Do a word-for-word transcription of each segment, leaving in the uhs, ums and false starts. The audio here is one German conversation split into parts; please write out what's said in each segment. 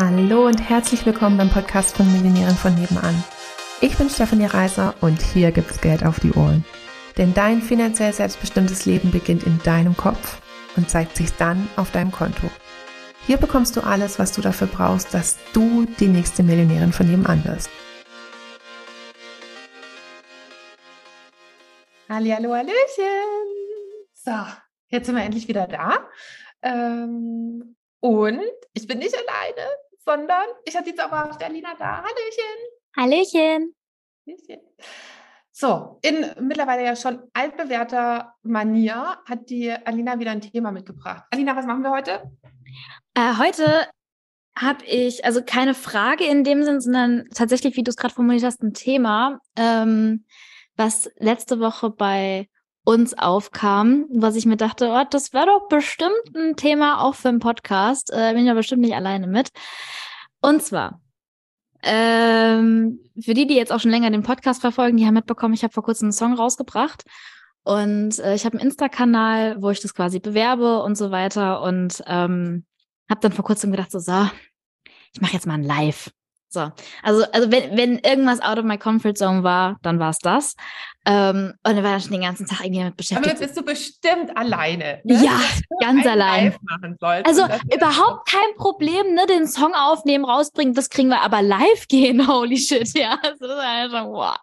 Hallo und herzlich willkommen beim Podcast von Millionären von nebenan. Ich bin Stefanie Reiser und hier gibt's Geld auf die Ohren. Denn dein finanziell selbstbestimmtes Leben beginnt in deinem Kopf und zeigt sich dann auf deinem Konto. Hier bekommst du alles, was du dafür brauchst, dass du die nächste Millionärin von nebenan wirst. Hallihallo, Hallöchen! So, jetzt sind wir endlich wieder da. Ähm, und ich bin nicht alleine, sondern ich habe die zauberhafte Alina da. Hallöchen! Hallöchen! Hallöchen! So, in mittlerweile ja schon altbewährter Manier hat die Alina wieder ein Thema mitgebracht. Alina, was machen wir heute? Äh, heute habe ich, also keine Frage in dem Sinn, sondern tatsächlich, wie du es gerade formuliert hast, ein Thema, ähm, was letzte Woche bei uns aufkam, was ich mir dachte, oh, das wäre doch bestimmt ein Thema auch für einen Podcast. Äh, bin ich ja bestimmt nicht alleine mit. Und zwar, ähm, für die, die jetzt auch schon länger den Podcast verfolgen, die haben mitbekommen, ich habe vor kurzem einen Song rausgebracht. Und äh, ich habe einen Insta-Kanal, wo ich das quasi bewerbe und so weiter. Und ähm, habe dann vor kurzem gedacht, so, so ich mache jetzt mal ein Live. So, also also wenn wenn irgendwas out of my comfort zone war, dann war es das. Ähm, und dann war ich schon den ganzen Tag irgendwie damit beschäftigt. Aber bist du bestimmt alleine. Ne? Ja, ganz allein. Also überhaupt kein Problem, ne, den Song aufnehmen, rausbringen, das kriegen wir, aber live gehen, holy shit, ja. Also das ist einfach, wow.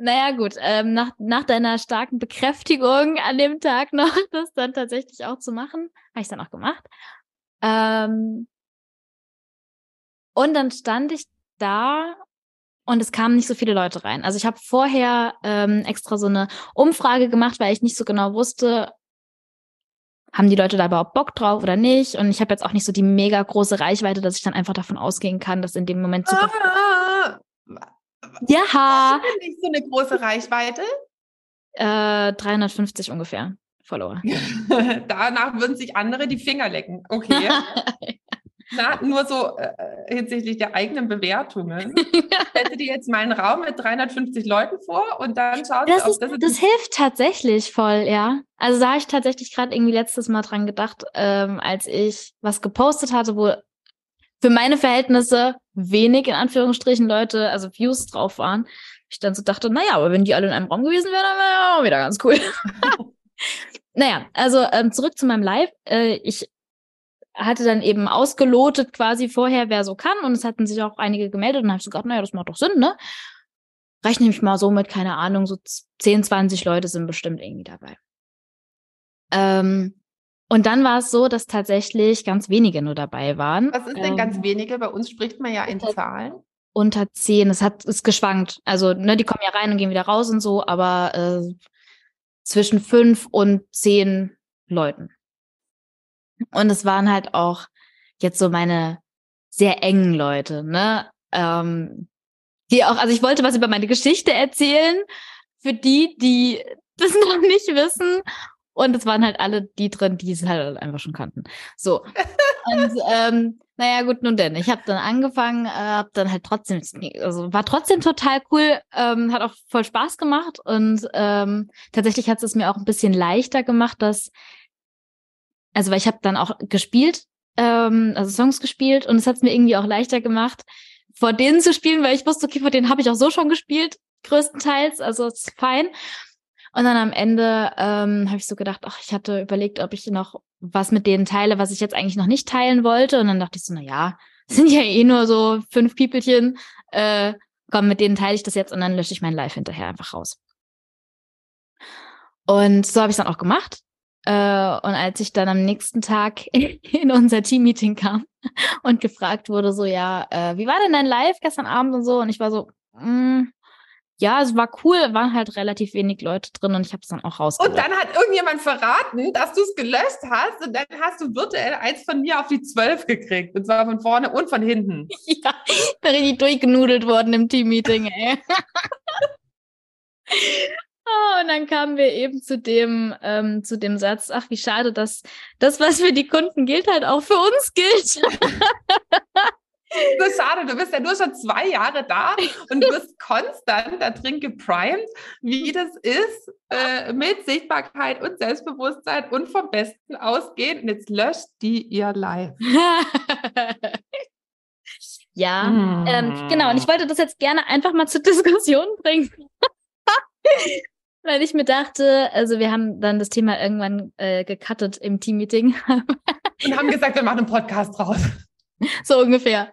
Naja gut, ähm, nach, nach deiner starken Bekräftigung an dem Tag noch, das dann tatsächlich auch zu machen, habe ich es dann auch gemacht. Ähm, Und dann stand ich da und es kamen nicht so viele Leute rein. Also ich habe vorher ähm, extra so eine Umfrage gemacht, weil ich nicht so genau wusste, haben die Leute da überhaupt Bock drauf oder nicht? Und ich habe jetzt auch nicht so die mega große Reichweite, dass ich dann einfach davon ausgehen kann, dass in dem Moment super... Ah, ja! Das ist nicht so eine große Reichweite? Äh, dreihundertfünfzig ungefähr Follower. Danach würden sich andere die Finger lecken. Okay. Na, nur so äh, hinsichtlich der eigenen Bewertungen. Stellst dir jetzt mal einen Raum mit dreihundertfünfzig Leuten vor und dann schaust das du, ist, das, ist das hilft tatsächlich voll, ja. Also da habe ich tatsächlich gerade irgendwie letztes Mal dran gedacht, ähm, als ich was gepostet hatte, wo für meine Verhältnisse wenig, in Anführungsstrichen, Leute, also Views drauf waren. Ich dann so dachte, naja, aber wenn die alle in einem Raum gewesen wären, dann wäre auch wieder ganz cool. Naja, also ähm, zurück zu meinem Live. Äh, ich hatte dann eben ausgelotet quasi vorher, wer so kann. Und es hatten sich auch einige gemeldet. Und dann habe ich so gedacht, naja, das macht doch Sinn, ne? Rechne ich mal so mit, keine Ahnung, so zehn, zwanzig Leute sind bestimmt irgendwie dabei. Ähm, und dann war es so, dass tatsächlich ganz wenige nur dabei waren. Was ist denn ähm, ganz wenige? Bei uns spricht man ja in unter, Zahlen. Unter zehn. Es hat es geschwankt. Also, ne, die kommen ja rein und gehen wieder raus und so. Aber äh, zwischen fünf und zehn Leuten. Und es waren halt auch jetzt so meine sehr engen Leute, ne? Ähm, die auch, also ich wollte was über meine Geschichte erzählen, für die, die das noch nicht wissen. Und es waren halt alle die drin, die es halt einfach schon kannten. So. Und ähm, naja, gut, nun denn. Ich habe dann angefangen, äh, hab dann halt trotzdem, also war trotzdem total cool, ähm, hat auch voll Spaß gemacht. Und ähm, tatsächlich hat es mir auch ein bisschen leichter gemacht, dass Also, weil ich habe dann auch gespielt, ähm, also Songs gespielt und es hat es mir irgendwie auch leichter gemacht, vor denen zu spielen, weil ich wusste, okay, vor denen habe ich auch so schon gespielt, größtenteils, also ist fein. Und dann am Ende ähm, habe ich so gedacht, ach, ich hatte überlegt, ob ich noch was mit denen teile, was ich jetzt eigentlich noch nicht teilen wollte. Und dann dachte ich so, na ja, sind ja eh nur so fünf Piepelchen, äh, komm, mit denen teile ich das jetzt und dann lösche ich mein Live hinterher einfach raus. Und so habe ich es dann auch gemacht. Uh, und als ich dann am nächsten Tag in, in unser Team-Meeting kam und gefragt wurde, so, ja, uh, wie war denn dein Live gestern Abend und so? Und ich war so, mm, ja, es war cool, waren halt relativ wenig Leute drin und ich habe es dann auch rausgelöscht. Und dann hat irgendjemand verraten, dass du es gelöscht hast und dann hast du virtuell eins von mir auf die zwölf gekriegt. Und zwar von vorne und von hinten. Ja, ich bin richtig durchgenudelt worden im Team-Meeting, ey. Oh, und dann kamen wir eben zu dem ähm, zu dem Satz, ach, wie schade, dass das, was für die Kunden gilt, halt auch für uns gilt. So schade, du bist ja nur schon zwei Jahre da und du bist konstant da drin geprimed, wie das ist äh, mit Sichtbarkeit und Selbstbewusstsein und vom Besten ausgehen. Und jetzt löscht die ihr Live. Ja, mm. ähm, genau. Und ich wollte das jetzt gerne einfach mal zur Diskussion bringen. Weil ich mir dachte, also wir haben dann das Thema irgendwann äh, gecuttet im Teammeeting. Und haben gesagt, wir machen einen Podcast draus. So ungefähr.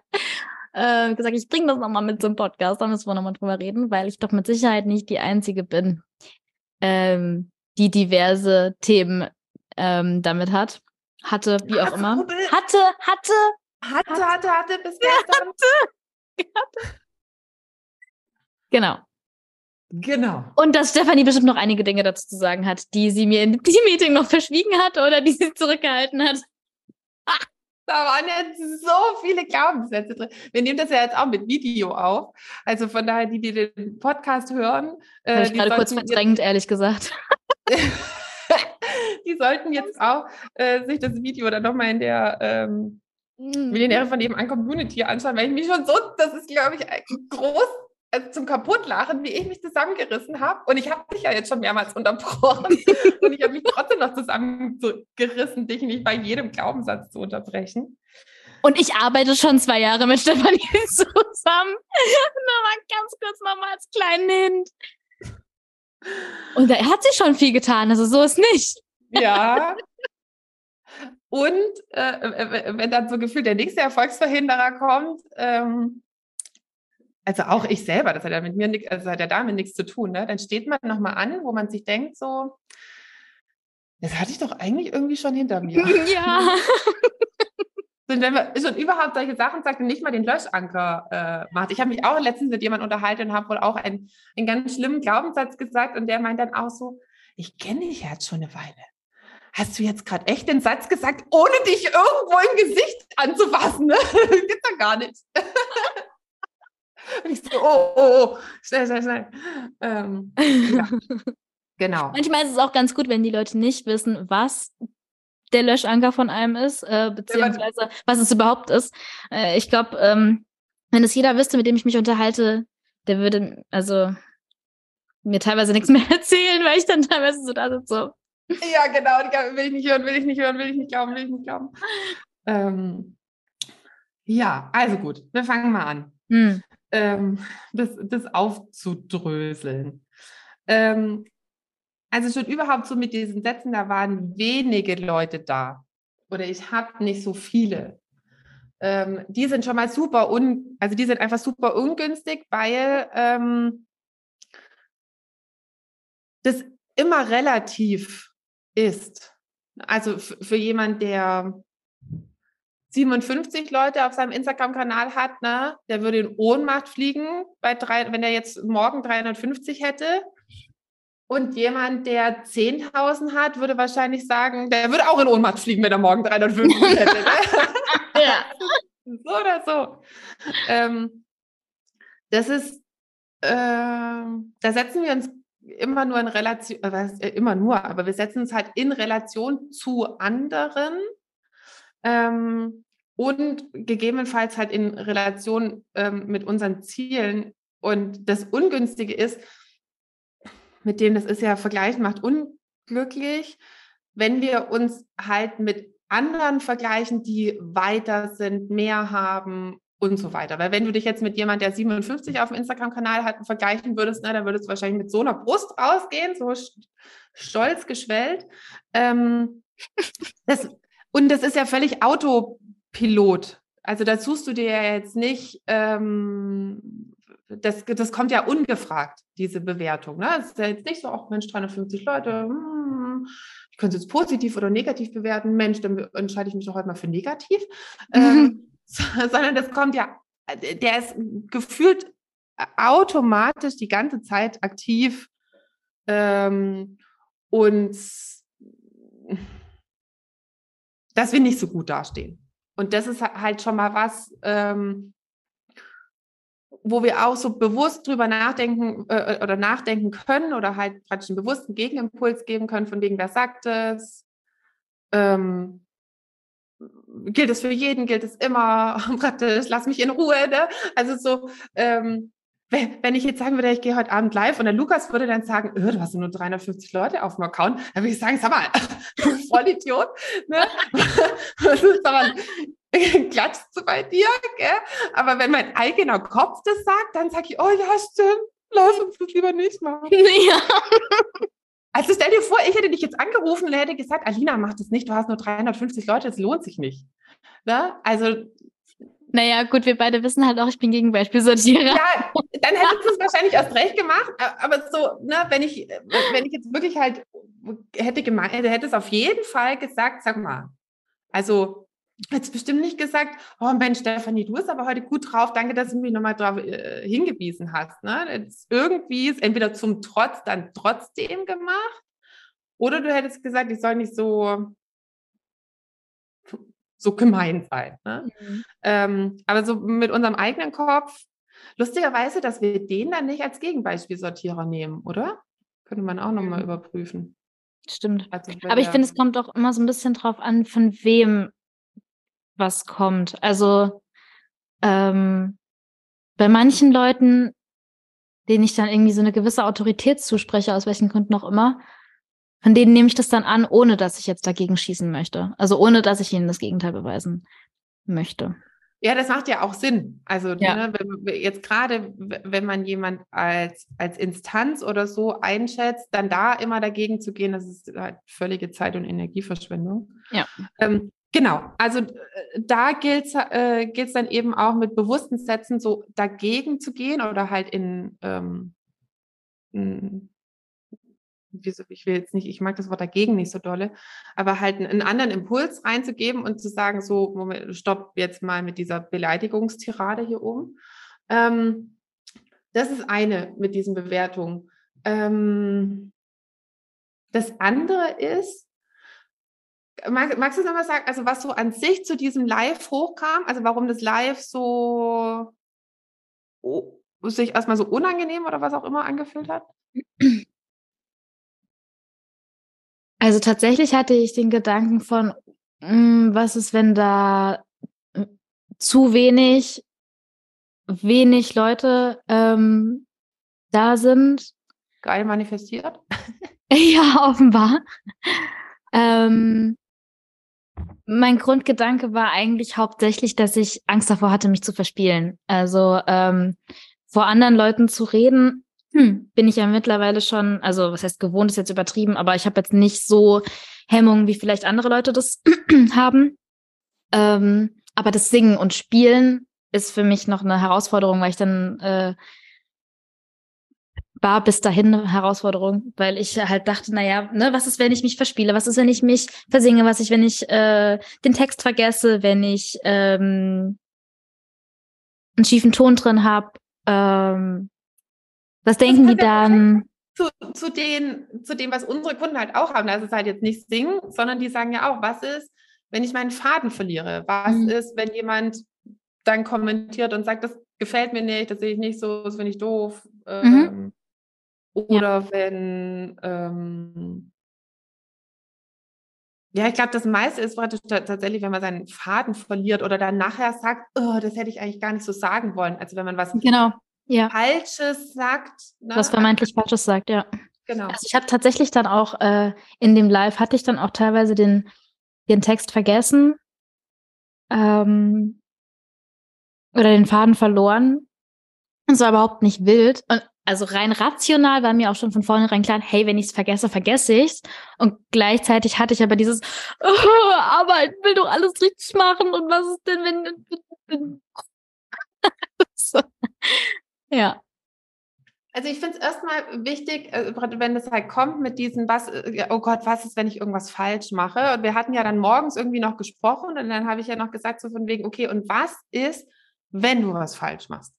Äh, gesagt, ich bringe das nochmal mit zum Podcast, da müssen wir nochmal drüber reden, weil ich doch mit Sicherheit nicht die Einzige bin, ähm, die diverse Themen ähm, damit hat. Hatte, wie auch immer. Hatte, hatte. Hatte, hatte, hatte, bis gestern. Hatte, hatte. Genau. Genau. Und dass Stefanie bestimmt noch einige Dinge dazu zu sagen hat, die sie mir in diesem Meeting noch verschwiegen hat oder die sie zurückgehalten hat. Ach, da waren jetzt so viele Glaubenssätze drin. Wir nehmen das ja jetzt auch mit Video auf. Also von daher, die, die den Podcast hören. Äh, habe ich gerade kurz verdrängt, ehrlich gesagt. Die sollten jetzt auch äh, sich das Video dann nochmal in der ähm, Millionäre von nebenan Community anschauen, weil ich mich schon so, das ist, glaube ich, groß. Also zum Kaputtlachen, wie ich mich zusammengerissen habe. Und ich habe dich ja jetzt schon mehrmals unterbrochen. Und ich habe mich trotzdem noch zusammengerissen, dich nicht bei jedem Glaubenssatz zu unterbrechen. Und ich arbeite schon zwei Jahre mit Stefanie zusammen. Nochmal ganz kurz nochmal als kleinen Hint. Und da hat sie schon viel getan, also so ist nicht. Ja. Und äh, wenn dann so gefühlt der nächste Erfolgsverhinderer kommt, ähm, also auch ich selber, das hat ja mit mir nichts, also hat ja damit nichts zu tun, ne? Dann steht man nochmal an, wo man sich denkt, so, das hatte ich doch eigentlich irgendwie schon hinter mir. Ja. Und wenn man schon überhaupt solche Sachen sagt und nicht mal den Löschanker äh, macht. Ich habe mich auch letztens mit jemandem unterhalten und habe wohl auch einen, einen ganz schlimmen Glaubenssatz gesagt und der meint dann auch so, ich kenne dich ja jetzt schon eine Weile. Hast du jetzt gerade echt den Satz gesagt, ohne dich irgendwo im Gesicht anzufassen? Ne? Das gibt's doch gar nicht. Und ich so, oh, oh, oh, schnell, schnell, schnell. Ähm, ja. Genau. Manchmal ist es auch ganz gut, wenn die Leute nicht wissen, was der Löschanker von einem ist, äh, beziehungsweise was es überhaupt ist. Äh, ich glaube, ähm, wenn es jeder wüsste, mit dem ich mich unterhalte, der würde also mir teilweise nichts mehr erzählen, weil ich dann teilweise so da sitze. Ja, genau. Will ich nicht hören, will ich nicht hören, will ich nicht glauben, will ich nicht glauben. Ähm, ja, also gut. Wir fangen mal an. Hm. Das, das aufzudröseln. Ähm, also schon überhaupt so mit diesen Sätzen, da waren wenige Leute da oder ich habe nicht so viele. Ähm, die sind schon mal super, un, also die sind einfach super ungünstig, weil ähm, das immer relativ ist. Also f- für jemanden, der siebenundfünfzig Leute auf seinem Instagram-Kanal hat, ne, der würde in Ohnmacht fliegen, bei drei, wenn er jetzt morgen dreihundertfünfzig hätte. Und jemand, der zehntausend hat, würde wahrscheinlich sagen, der würde auch in Ohnmacht fliegen, wenn er morgen dreihundertfünfzig hätte. Ne? Ja. So oder so. Ähm, das ist, äh, da setzen wir uns immer nur in Relation, äh, immer nur, aber wir setzen uns halt in Relation zu anderen. Ähm, und gegebenenfalls halt in Relation ähm, mit unseren Zielen. Und das Ungünstige ist, mit dem das ist ja Vergleich macht unglücklich, wenn wir uns halt mit anderen vergleichen, die weiter sind, mehr haben und so weiter. Weil wenn du dich jetzt mit jemandem, der siebenundfünfzig auf dem Instagram-Kanal hat, vergleichen würdest, ne, dann würdest du wahrscheinlich mit so einer Brust rausgehen, so stolz geschwellt. Ähm, das Und das ist ja völlig Autopilot. Also da suchst du dir ja jetzt nicht, ähm, das, das kommt ja ungefragt, diese Bewertung. Ne? Das ist ja jetzt nicht so, ach Mensch, dreihundertfünfzig Leute, hm, ich könnte es jetzt positiv oder negativ bewerten. Mensch, dann entscheide ich mich doch heute mal für negativ. Ähm, sondern das kommt ja, der ist gefühlt automatisch die ganze Zeit aktiv ähm, und dass wir nicht so gut dastehen. Und das ist halt schon mal was, ähm, wo wir auch so bewusst drüber nachdenken äh, oder nachdenken können oder halt praktisch einen bewussten Gegenimpuls geben können, von wegen, wer sagt es? Ähm, gilt es für jeden? Gilt es immer? Praktisch, lass mich in Ruhe. Ne? Also so, ähm, wenn ich jetzt sagen würde, ich gehe heute Abend live und der Lukas würde dann sagen, oh, du hast nur dreihundertfünfzig Leute auf dem Account, dann würde ich sagen, sag mal, Vollidiot, ne? Das ist doch mal ein klatschst bei dir, gell? Aber wenn mein eigener Kopf das sagt, dann sage ich, oh ja, stimmt, lass uns das lieber nicht machen. Ja. Also stell dir vor, ich hätte dich jetzt angerufen und hätte gesagt, Alina, mach das nicht, du hast nur dreihundertfünfzig Leute, das lohnt sich nicht. Ne? Also... Naja, gut, wir beide wissen halt auch, ich bin Gegenbeispielsortierer. Ja, dann hättest du es wahrscheinlich erst recht gemacht, aber so, ne, wenn ich, wenn ich jetzt wirklich halt hätte gemeint, hätte es auf jeden Fall gesagt, sag mal, also hätte es bestimmt nicht gesagt, oh Mensch, Stefanie, du bist aber heute gut drauf, danke, dass du mich nochmal darauf äh, hingewiesen hast. Ne? Das irgendwie ist entweder zum Trotz dann trotzdem gemacht oder du hättest gesagt, ich soll nicht so... so gemein sein. Ne? Mhm. Ähm, aber so mit unserem eigenen Kopf, lustigerweise, dass wir den dann nicht als Gegenbeispielsortierer nehmen, oder? Könnte man auch nochmal mhm. überprüfen. Stimmt. Also, aber ich finde, es kommt auch immer so ein bisschen drauf an, von wem was kommt. Also ähm, bei manchen Leuten, denen ich dann irgendwie so eine gewisse Autorität zuspreche, aus welchen Gründen auch immer, von denen nehme ich das dann an, ohne dass ich jetzt dagegen schießen möchte. Also ohne, dass ich ihnen das Gegenteil beweisen möchte. Ja, das macht ja auch Sinn. Also ja. Ne, wenn, jetzt gerade, wenn man jemand als, als Instanz oder so einschätzt, dann da immer dagegen zu gehen, das ist halt völlige Zeit- und Energieverschwendung. Ja. Ähm, genau, also da gilt es äh, gilt's dann eben auch mit bewussten Sätzen so dagegen zu gehen oder halt in... Ähm, in ich will jetzt nicht, ich mag das Wort dagegen nicht so dolle, aber halt einen anderen Impuls reinzugeben und zu sagen, so, Moment, stopp jetzt mal mit dieser Beleidigungstirade hier oben. Ähm, das ist eine mit diesen Bewertungen. Ähm, das andere ist, mag, magst du nochmal sagen, also was so an sich zu diesem Live hochkam, also warum das Live so oh, sich erstmal so unangenehm oder was auch immer angefühlt hat? Also tatsächlich hatte ich den Gedanken von, mh, was ist, wenn da zu wenig, wenig Leute ähm, da sind? Geil manifestiert. Ja, offenbar. Ähm, mein Grundgedanke war eigentlich hauptsächlich, dass ich Angst davor hatte, mich zu verspielen. Also ähm, vor anderen Leuten zu reden. Hm, bin ich ja mittlerweile schon, also was heißt gewohnt, ist jetzt übertrieben, aber ich habe jetzt nicht so Hemmungen, wie vielleicht andere Leute das haben. Ähm, aber das Singen und Spielen ist für mich noch eine Herausforderung, weil ich dann äh, war bis dahin eine Herausforderung, weil ich halt dachte, naja, ne, was ist, wenn ich mich verspiele, was ist, wenn ich mich versinge, was ist, wenn ich äh, den Text vergesse, wenn ich ähm, einen schiefen Ton drin habe, ähm, was denken die dann? Zu, zu, den, zu dem, was unsere Kunden halt auch haben. Das ist halt jetzt nicht singen, sondern die sagen ja auch, was ist, wenn ich meinen Faden verliere? Was mhm. ist, wenn jemand dann kommentiert und sagt, das gefällt mir nicht, das sehe ich nicht so, das finde ich doof. Mhm. Ähm, oder ja. wenn... Ähm, ja, ich glaube, das meiste ist tatsächlich, wenn man seinen Faden verliert oder dann nachher sagt, oh, das hätte ich eigentlich gar nicht so sagen wollen. Also wenn man was... Genau. Ja. Falsches sagt. Ne? Was vermeintlich Falsches sagt, ja. Genau. Also ich habe tatsächlich dann auch, äh, in dem Live hatte ich dann auch teilweise den, den Text vergessen ähm, oder den Faden verloren. Und es war überhaupt nicht wild. Und also rein rational war mir auch schon von vornherein klar, hey, wenn ich es vergesse, vergesse ich es. Und gleichzeitig hatte ich aber dieses, oh, aber ich will doch alles richtig machen und was ist denn, wenn... so. Ja. Also ich finde es erstmal wichtig, wenn das halt kommt mit diesem, was, oh Gott, was ist, wenn ich irgendwas falsch mache? Und wir hatten ja dann morgens irgendwie noch gesprochen und dann habe ich ja noch gesagt, so von wegen, okay, und was ist, wenn du was falsch machst?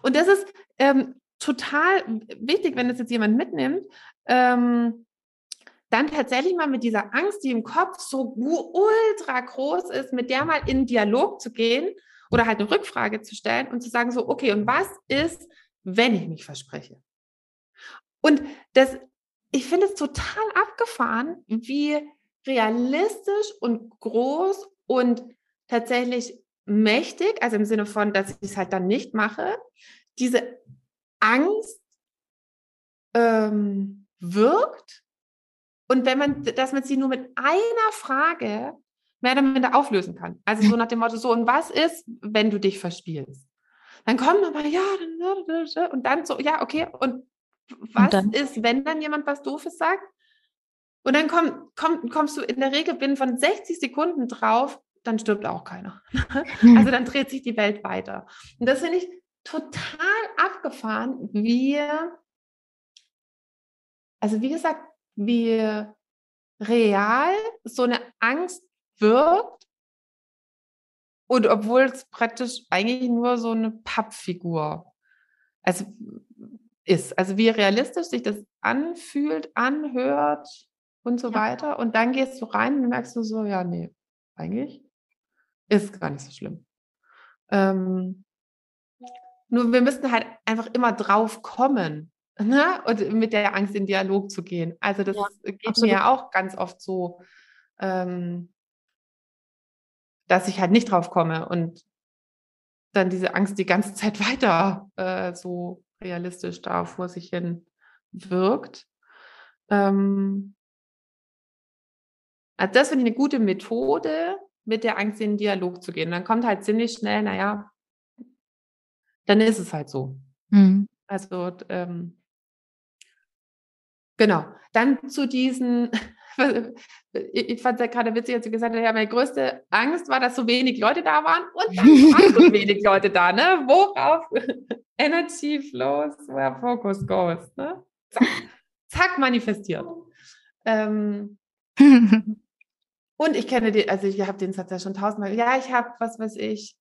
Und das ist ähm, total wichtig, wenn das jetzt jemand mitnimmt, ähm, dann tatsächlich mal mit dieser Angst, die im Kopf so ultra groß ist, mit der mal in Dialog zu gehen, oder halt eine Rückfrage zu stellen und zu sagen so, okay, und was ist, wenn ich mich verspreche? Und das, ich finde es total abgefahren, wie realistisch und groß und tatsächlich mächtig, also im Sinne von, dass ich es halt dann nicht mache, diese Angst ähm, wirkt. Und wenn man, dass man sie nur mit einer Frage mehr oder minder auflösen kann. Also so nach dem Motto, so, und was ist, wenn du dich verspielst? Dann kommen aber, ja, und dann so, ja, okay, und was und ist, wenn dann jemand was Doofes sagt? Und dann komm, komm, kommst du in der Regel binnen von sechzig Sekunden drauf, dann stirbt auch keiner. Also dann dreht sich die Welt weiter. Und das finde ich total abgefahren, wir, also wie gesagt, wie real so eine Angst wirkt und obwohl es praktisch eigentlich nur so eine Pappfigur also ist. Also wie realistisch sich das anfühlt, anhört und so ja. weiter. Und dann gehst du rein und merkst du so, ja, nee, eigentlich ist gar nicht so schlimm. Ähm, nur wir müssen halt einfach immer drauf kommen, ne? Und mit der Angst in Dialog zu gehen. Also das ja, geht absolut. Mir ja auch ganz oft so, ähm, dass ich halt nicht drauf komme und dann diese Angst die ganze Zeit weiter äh, so realistisch da vor sich hin wirkt. Ähm, also das finde ich eine gute Methode, mit der Angst in den Dialog zu gehen. Und dann kommt halt ziemlich schnell, naja, dann ist es halt so. Mhm. Also ähm, genau. Dann zu diesen, ich fand es ja gerade witzig, als du gesagt hast, ja, meine größte Angst war, dass so wenig Leute da waren und dann waren so wenig Leute da, ne? Worauf Energy flows, where focus goes, ne? Zack, zack manifestiert. Ähm, und ich kenne den, also ich habe den Satz ja schon tausendmal, ja, ich habe, was weiß ich,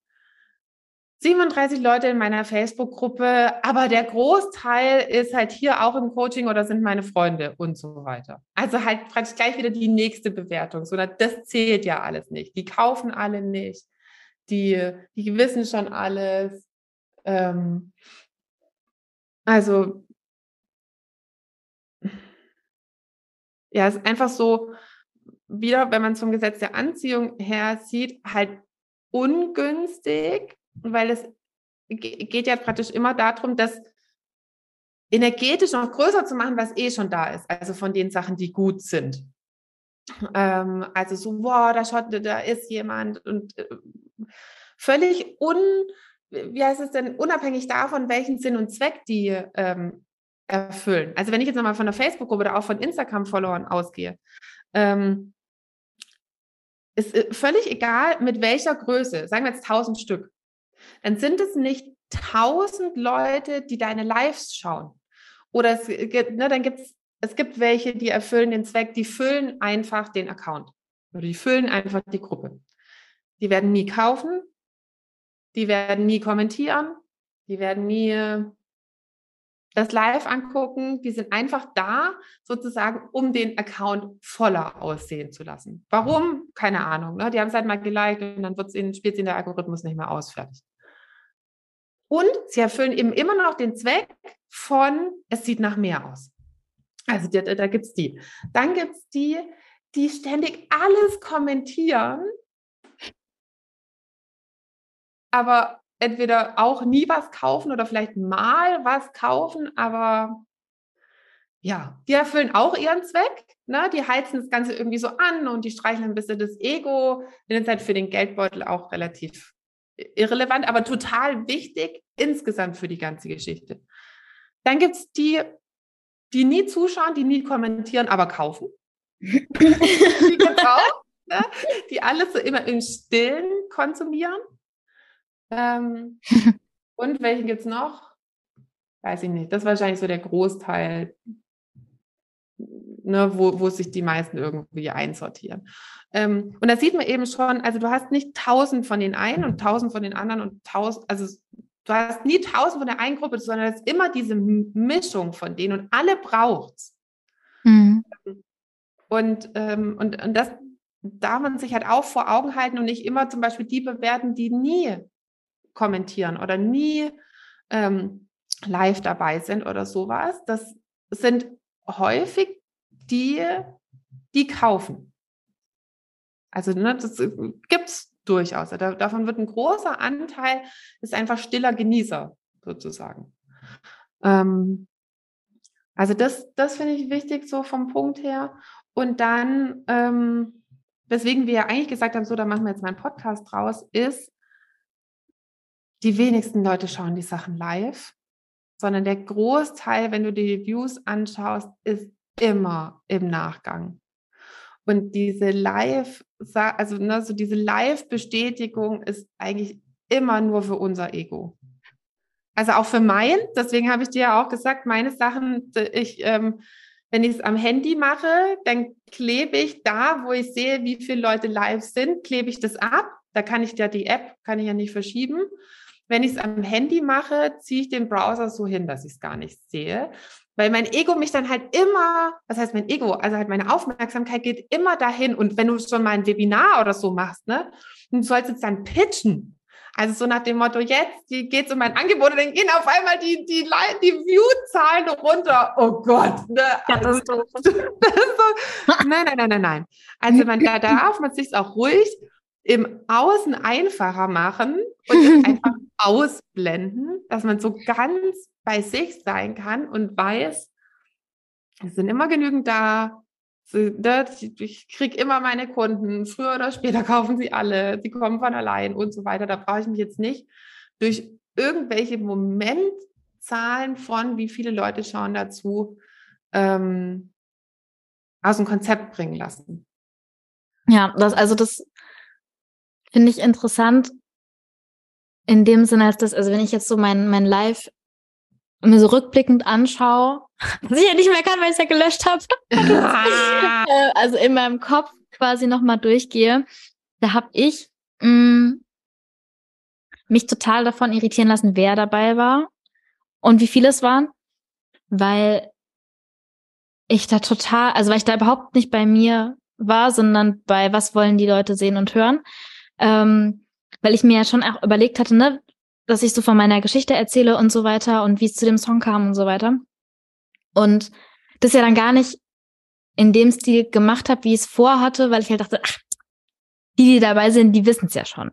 siebenunddreißig Leute in meiner Facebook-Gruppe, aber der Großteil ist halt hier auch im Coaching oder sind meine Freunde und so weiter. Also halt praktisch gleich wieder die nächste Bewertung. So, das zählt ja alles nicht. Die kaufen alle nicht. Die, die wissen schon alles. Ähm, also ja, es ist einfach so, wieder, wenn man es vom Gesetz der Anziehung her sieht, halt ungünstig, weil es geht ja praktisch immer darum, das energetisch noch größer zu machen, was eh schon da ist, also von den Sachen, die gut sind. Ähm, also so, wow, da, schaut, da ist jemand und äh, völlig un, wie heißt es denn, unabhängig davon, welchen Sinn und Zweck die ähm, erfüllen. Also wenn ich jetzt nochmal von der Facebook-Gruppe oder auch von Instagram-Followern ausgehe, ähm, ist völlig egal, mit welcher Größe, sagen wir jetzt tausend Stück, dann sind es nicht tausend Leute, die deine Lives schauen. Oder es gibt, ne, dann gibt's, es gibt welche, die erfüllen den Zweck, die füllen einfach den Account. Oder die füllen einfach die Gruppe. Die werden nie kaufen, die werden nie kommentieren, die werden nie das Live angucken, die sind einfach da, sozusagen, um den Account voller aussehen zu lassen. Warum? Keine Ahnung. Ne? Die haben es halt mal geliked und dann wird's ihnen, spielt es ihnen der Algorithmus nicht mehr aus, fertig. Und sie erfüllen eben immer noch den Zweck von, es sieht nach mehr aus. Also da, da gibt es die. Dann gibt es die, die ständig alles kommentieren, aber entweder auch nie was kaufen oder vielleicht mal was kaufen, aber ja, die erfüllen auch ihren Zweck, ne? Die heizen das Ganze irgendwie so an und die streicheln ein bisschen das Ego. Das ist halt für den Geldbeutel auch relativ irrelevant, aber total wichtig insgesamt für die ganze Geschichte. Dann gibt es die, die nie zuschauen, die nie kommentieren, aber kaufen. Die gibt's auch, ne? Die alles so immer im Stillen konsumieren. Ähm, und welchen gibt es noch? Weiß ich nicht. Das ist wahrscheinlich so der Großteil, ne, wo, wo sich die meisten irgendwie einsortieren. Ähm, und da sieht man eben schon, also du hast nicht tausend von den einen und tausend von den anderen und tausend, also du hast nie tausend von der einen Gruppe, sondern es ist immer diese Mischung von denen und alle braucht es. Mhm. Und, ähm, und, und das darf man sich halt auch vor Augen halten und nicht immer zum Beispiel die bewerten, die nie kommentieren oder nie ähm, live dabei sind oder sowas. Das sind häufig die, die kaufen. Also ne, das gibt es durchaus. Da, davon wird ein großer Anteil, ist einfach stiller Genießer sozusagen. Ähm, also das, das finde ich wichtig so vom Punkt her. Und dann ähm, weswegen wir ja eigentlich gesagt haben, so, da machen wir jetzt mal einen Podcast draus, ist, die wenigsten Leute schauen die Sachen live, sondern der Großteil, wenn du die Reviews anschaust, ist immer im Nachgang. Und diese Live, also ne, so diese Live-Bestätigung ist eigentlich immer nur für unser Ego. Also auch für mein, deswegen habe ich dir ja auch gesagt, meine Sachen, ich, ähm, wenn ich es am Handy mache, dann klebe ich da, wo ich sehe, wie viele Leute live sind, klebe ich das ab. Da kann ich ja die App, kann ich ja nicht verschieben. Wenn ich es am Handy mache, ziehe ich den Browser so hin, dass ich es gar nicht sehe, weil mein Ego mich dann halt immer, was heißt mein Ego, also halt meine Aufmerksamkeit geht immer dahin. Und wenn du schon mal ein Webinar oder so machst, ne, und du sollst jetzt dann pitchen, also so nach dem Motto, jetzt geht es um mein Angebot und dann gehen auf einmal die, die, die View-Zahlen runter. Oh Gott. Ne? Also, ja, das ist so. Nein, nein, nein, nein, nein. Also man, da darf man sich auch ruhig im Außen einfacher machen und einfach ausblenden, dass man so ganz bei sich sein kann und weiß, es sind immer genügend da, ich kriege immer meine Kunden, früher oder später kaufen sie alle, sie kommen von allein und so weiter. Da brauche ich mich jetzt nicht durch irgendwelche Momentzahlen von, wie viele Leute schauen dazu, ähm, aus dem Konzept bringen lassen. Ja, das, also das finde ich interessant in dem Sinne, als das, also wenn ich jetzt so mein, mein Live mir so rückblickend anschaue, was ich ja nicht mehr kann, weil ich es ja gelöscht habe, also in meinem Kopf quasi nochmal durchgehe, da habe ich mh, mich total davon irritieren lassen, wer dabei war und wie viele es waren, weil ich da total, also weil ich da überhaupt nicht bei mir war, sondern bei was wollen die Leute sehen und hören, ähm, weil ich mir ja schon auch überlegt hatte, ne, dass ich so von meiner Geschichte erzähle und so weiter und wie es zu dem Song kam und so weiter. Und das ja dann gar nicht in dem Stil gemacht habe, wie ich es vorhatte, weil ich halt dachte, ach, die, die dabei sind, die wissen es ja schon.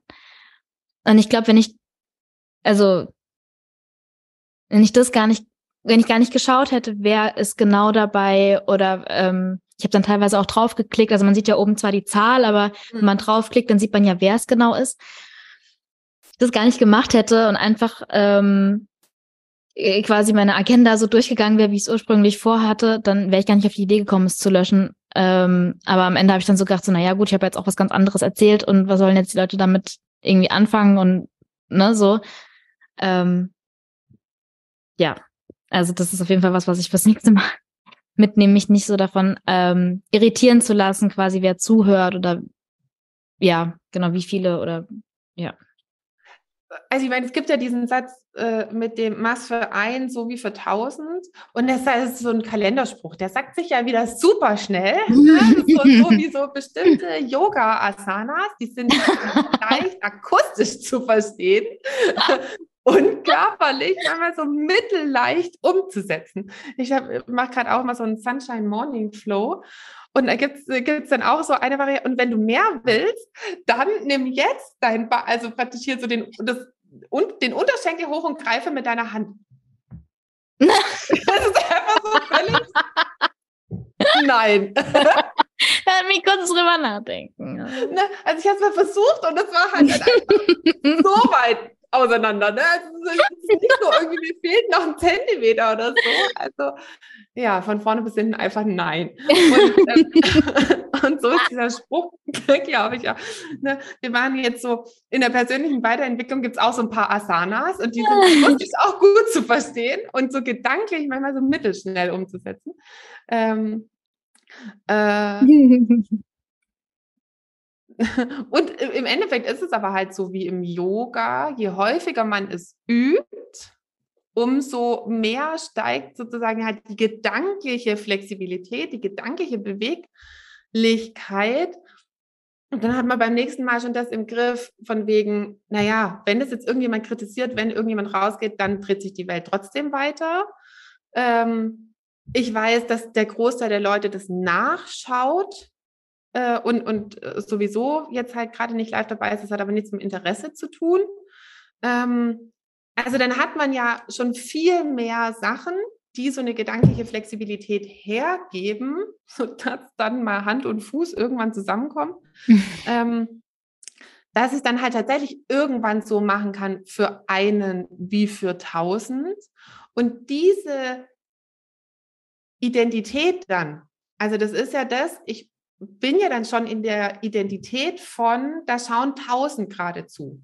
Und ich glaube, wenn ich, also, wenn ich das gar nicht, wenn ich gar nicht geschaut hätte, wer ist genau dabei oder ähm, ich habe dann teilweise auch draufgeklickt, also man sieht ja oben zwar die Zahl, aber mhm. wenn man draufklickt, dann sieht man ja, wer es genau ist. Das gar nicht gemacht hätte und einfach ähm, quasi meine Agenda so durchgegangen wäre, wie ich es ursprünglich vorhatte, dann wäre ich gar nicht auf die Idee gekommen, es zu löschen. Ähm, aber am Ende habe ich dann so gedacht, so, naja gut, ich habe jetzt auch was ganz anderes erzählt und was sollen jetzt die Leute damit irgendwie anfangen und ne, so. Ähm, ja, also das ist auf jeden Fall was, was ich fürs nächste Mal mitnehme, mich nicht so davon ähm, irritieren zu lassen, quasi wer zuhört oder ja, genau, wie viele oder ja. Also ich meine, es gibt ja diesen Satz äh, mit dem Maß für ein, so wie für tausend. Und das ist so ein Kalenderspruch. Der sagt sich ja wieder super schnell. Ne? So, so wie so bestimmte Yoga-Asanas, die sind leicht akustisch zu verstehen und körperlich einmal so mittelleicht umzusetzen. Ich mache gerade auch mal so einen Sunshine Morning Flow. Und da gibt es dann auch so eine Variante. Und wenn du mehr willst, dann nimm jetzt dein, ba- also praktisch hier so den, das, und, den Unterschenkel hoch und greife mit deiner Hand. Das ist einfach so völlig. Nein. Da hat mich kurz drüber nachdenken. Ne? Also ich habe es mal versucht und das war halt, halt einfach so weit auseinander. Ne? Also es ist nicht so irgendwie, mir fehlt noch ein Zentimeter oder so. Also ja, von vorne bis hinten einfach nein. Und, ähm, und so ist dieser Spruch, glaube ich, ja. Ne? Wir waren jetzt so, in der persönlichen Weiterentwicklung gibt es auch so ein paar Asanas und die sind wirklich auch gut zu verstehen und so gedanklich manchmal so mittelschnell umzusetzen. Ähm, äh, und im Endeffekt ist es aber halt so wie im Yoga, je häufiger man es übt, umso mehr steigt sozusagen halt die gedankliche Flexibilität, die gedankliche Beweglichkeit. Und dann hat man beim nächsten Mal schon das im Griff von wegen, naja, wenn das jetzt irgendjemand kritisiert, wenn irgendjemand rausgeht, dann dreht sich die Welt trotzdem weiter. Ähm, ich weiß, dass der Großteil der Leute das nachschaut, äh, und, und sowieso jetzt halt gerade nicht live dabei ist. Das hat aber nichts mit Interesse zu tun. Ähm, Also dann hat man ja schon viel mehr Sachen, die so eine gedankliche Flexibilität hergeben, sodass dann mal Hand und Fuß irgendwann zusammenkommen, ähm, dass ich dann halt tatsächlich irgendwann so machen kann für einen wie für tausend. Und diese Identität dann, also das ist ja das, ich bin ja dann schon in der Identität von, da schauen tausend gerade zu.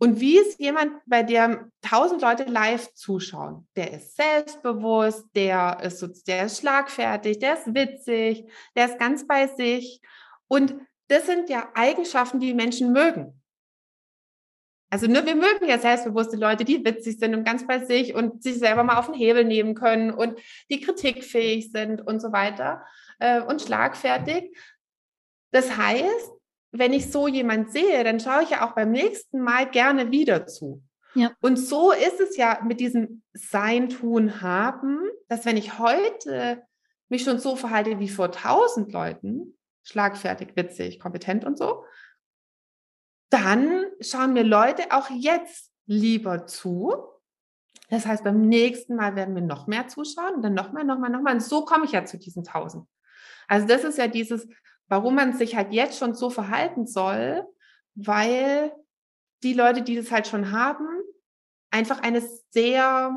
Und wie ist jemand, bei dem tausend Leute live zuschauen? Der ist selbstbewusst, der ist, so, der ist schlagfertig, der ist witzig, der ist ganz bei sich. Und das sind ja Eigenschaften, die Menschen mögen. Also ne, wir mögen ja selbstbewusste Leute, die witzig sind und ganz bei sich und sich selber mal auf den Hebel nehmen können und die kritikfähig sind und so weiter äh, und schlagfertig. Das heißt, wenn ich so jemand sehe, dann schaue ich ja auch beim nächsten Mal gerne wieder zu. Ja. Und so ist es ja mit diesem Sein, Tun, Haben, dass wenn ich heute mich schon so verhalte wie vor tausend Leuten, schlagfertig, witzig, kompetent und so, dann schauen mir Leute auch jetzt lieber zu. Das heißt, beim nächsten Mal werden wir noch mehr zuschauen und dann nochmal, nochmal, nochmal. Und so komme ich ja zu diesen tausend. Also das ist ja dieses, warum man sich halt jetzt schon so verhalten soll, weil die Leute, die das halt schon haben, einfach eine sehr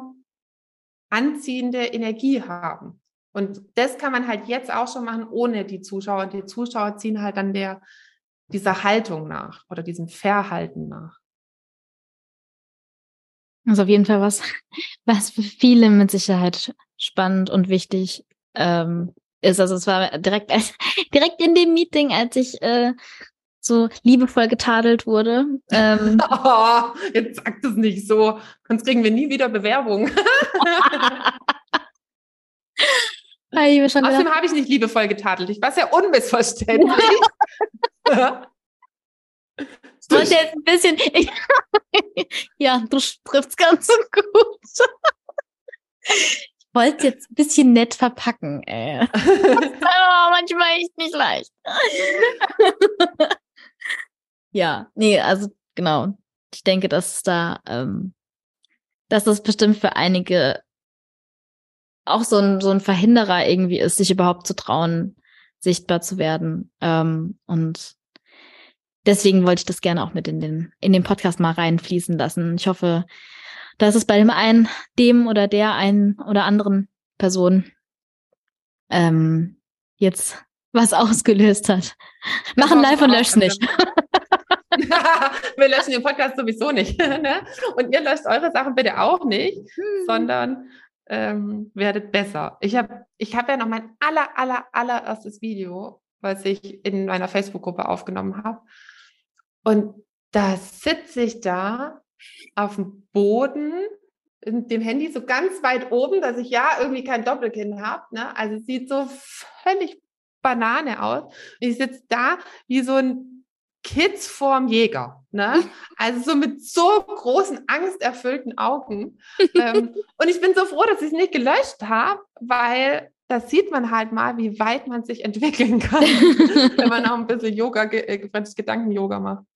anziehende Energie haben. Und das kann man halt jetzt auch schon machen, ohne die Zuschauer. Und die Zuschauer ziehen halt dann der, dieser Haltung nach oder diesem Verhalten nach. Also auf jeden Fall was, was für viele mit Sicherheit spannend und wichtig ähm, ist. Also es war direkt als, direkt in dem Meeting, als ich äh, so liebevoll getadelt wurde. Ähm, oh, jetzt sagt es nicht so, sonst kriegen wir nie wieder Bewerbung. Hey, außerdem habe ich nicht liebevoll getadelt. Ich war sehr unmissverständlich. Ich wollte jetzt ein bisschen... ja, du triffst ganz so gut. Ich wollte jetzt ein bisschen nett verpacken, ey. Das ist aber manchmal echt nicht leicht. Ja, nee, also genau. Ich denke, dass da... Ähm, dass das bestimmt für einige... auch so ein, so ein Verhinderer irgendwie ist, sich überhaupt zu trauen, sichtbar zu werden. Ähm, und deswegen wollte ich das gerne auch mit in den, in den Podcast mal reinfließen lassen. Ich hoffe, dass es bei dem einen, dem oder der einen oder anderen Person ähm, jetzt was ausgelöst hat. Machen live und löschen nicht. Wir löschen den Podcast sowieso nicht. Ne? Und ihr löscht eure Sachen bitte auch nicht, hm. sondern Ähm, werdet besser. Ich habe ich hab ja noch mein aller, aller, allererstes Video, was ich in meiner Facebook-Gruppe aufgenommen habe. Und da sitze ich da auf dem Boden mit dem Handy so ganz weit oben, dass ich ja irgendwie kein Doppelkinn habe. Ne? Also es sieht so völlig Banane aus. Und ich sitze da wie so ein Kids vorm Jäger, ne? Also so mit so großen, angsterfüllten Augen. ähm, und ich bin so froh, dass ich es nicht gelöscht habe, weil das sieht man halt mal, wie weit man sich entwickeln kann, wenn man auch ein bisschen Yoga, äh, Gedanken-Yoga macht.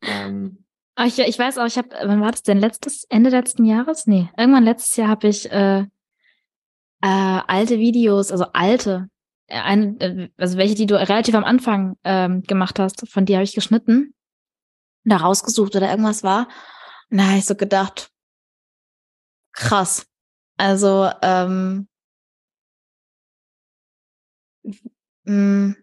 Ähm. Ich, ich weiß auch, ich habe, wann war das denn? Letztes, Ende letzten Jahres? Nee, irgendwann letztes Jahr habe ich äh, äh, alte Videos, also alte Eine, also welche, die du relativ am Anfang ähm, gemacht hast, von dir habe ich geschnitten, da rausgesucht oder irgendwas war. Und da habe ich so gedacht, krass. Also ähm, mh,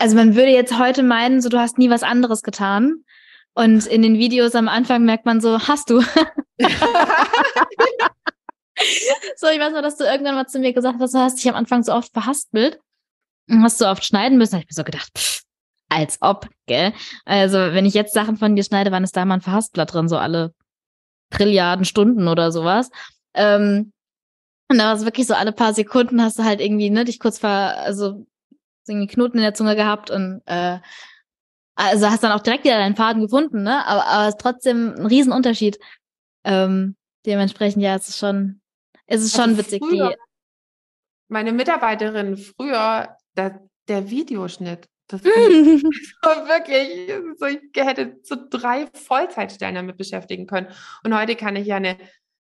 also man würde jetzt heute meinen, so du hast nie was anderes getan. Und in den Videos am Anfang merkt man so, hast du. So, ich weiß noch, dass du irgendwann mal zu mir gesagt hast, du hast dich am Anfang so oft verhaspelt und hast so oft schneiden müssen. Da habe ich mir so gedacht, pff, als ob, gell? Also, wenn ich jetzt Sachen von dir schneide, wann ist da mal ein Verhaspler drin? So alle Trilliarden Stunden oder sowas. Ähm, und da war es wirklich so, alle paar Sekunden hast du halt irgendwie, ne, dich kurz ver, also, irgendwie Knoten in der Zunge gehabt und, äh, also hast dann auch direkt wieder deinen Faden gefunden, ne? Aber, aber es ist trotzdem ein Riesenunterschied. Ähm, dementsprechend, ja, es ist schon, es ist schon also witzig. Früher, die meine Mitarbeiterin früher, da, der Videoschnitt, Das ist so, wirklich, so, ich hätte so drei Vollzeitstellen damit beschäftigen können. Und heute kann ich ja eine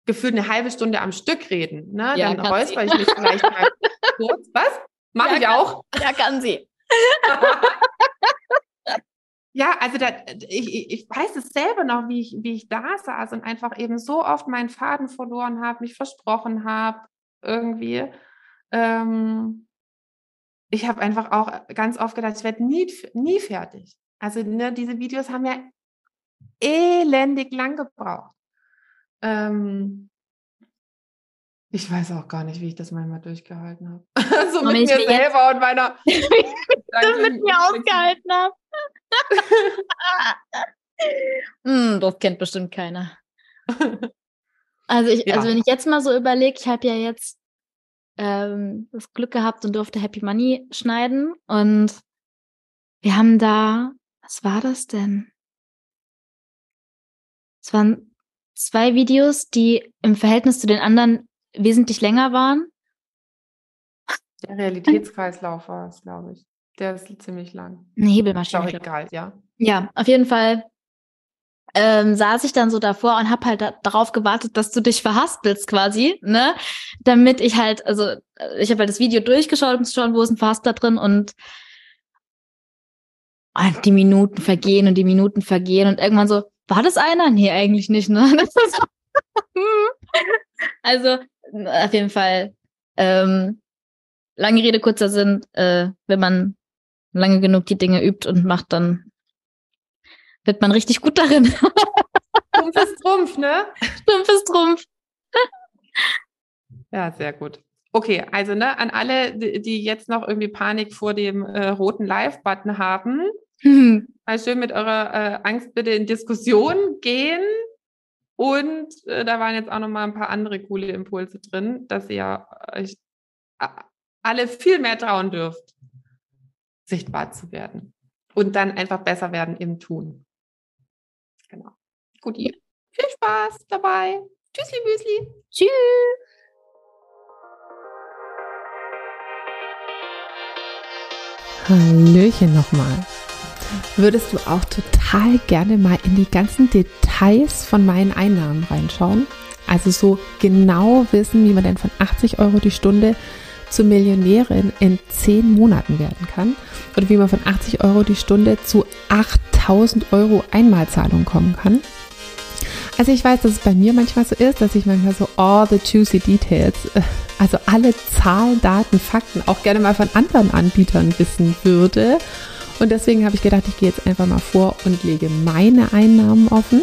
gefühlt eine halbe Stunde am Stück reden. Ne? Ja, dann räusper ich mich vielleicht mal kurz. Was? Mach ja, ich kann, auch? Ja, kann sie. Ja, also da, ich, ich weiß es selber noch, wie ich, wie ich da saß und einfach eben so oft meinen Faden verloren habe, mich versprochen habe, irgendwie. Ähm, ich habe einfach auch ganz oft gedacht, ich werde nie, nie fertig. Also ne, diese Videos haben ja elendig lang gebraucht. Ähm, ich weiß auch gar nicht, wie ich das manchmal durchgehalten habe. so und mit mir selber und meiner... das mit mir ausgehalten habe. mm, das kennt bestimmt keiner. Also, ich, ja. also wenn ich jetzt mal so überlege, ich habe ja jetzt ähm, das Glück gehabt und durfte Happy Money schneiden. Und wir haben da, was war das denn? Es waren zwei Videos, die im Verhältnis zu den anderen wesentlich länger waren. Der Realitätskreislauf war es, glaube ich. Der ist ziemlich lang. Eine Hebelmaschine. Ist auch egal, ja. Ja, auf jeden Fall ähm, saß ich dann so davor und habe halt da, darauf gewartet, dass du dich verhaspelst quasi, ne? Damit ich halt, also ich habe halt das Video durchgeschaut, um zu schauen, wo ist ein Verhaspler drin und, und die Minuten vergehen und die Minuten vergehen und irgendwann so, war das einer? Nee, eigentlich nicht, ne? Das ist so. Also auf jeden Fall ähm, lange Rede, kurzer Sinn, äh, wenn man lange genug die Dinge übt und macht, dann wird man richtig gut darin. Stumpf ist Trumpf, ne? Stumpf ist Trumpf. Ja, sehr gut. Okay, also ne, an alle, die jetzt noch irgendwie Panik vor dem äh, roten Live-Button haben, hm. mal schön mit eurer äh, Angst bitte in Diskussion gehen. Und äh, da waren jetzt auch nochmal ein paar andere coole Impulse drin, dass ihr euch äh, alle viel mehr trauen dürft, sichtbar zu werden und dann einfach besser werden im Tun. Genau. Gut, viel Spaß dabei. Tschüssli, Büsli. Tschüss. Hallöchen nochmal. Würdest du auch total gerne mal in die ganzen Details von meinen Einnahmen reinschauen? Also so genau wissen, wie man denn von achtzig Euro die Stunde zur Millionärin in zehn Monaten werden kann oder wie man von achtzig Euro die Stunde zu achttausend Euro Einmalzahlung kommen kann. Also ich weiß, dass es bei mir manchmal so ist, dass ich manchmal so all the juicy details, also alle Zahlen, Daten, Fakten auch gerne mal von anderen Anbietern wissen würde. Und deswegen habe ich gedacht, ich gehe jetzt einfach mal vor und lege meine Einnahmen offen.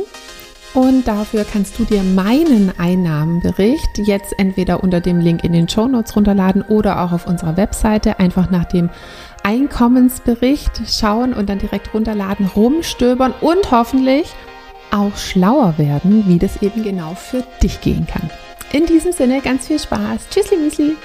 Und dafür kannst du dir meinen Einnahmenbericht jetzt entweder unter dem Link in den Shownotes runterladen oder auch auf unserer Webseite einfach nach dem Einkommensbericht schauen und dann direkt runterladen, rumstöbern und hoffentlich auch schlauer werden, wie das eben genau für dich gehen kann. In diesem Sinne ganz viel Spaß. Tschüssli, Müsli.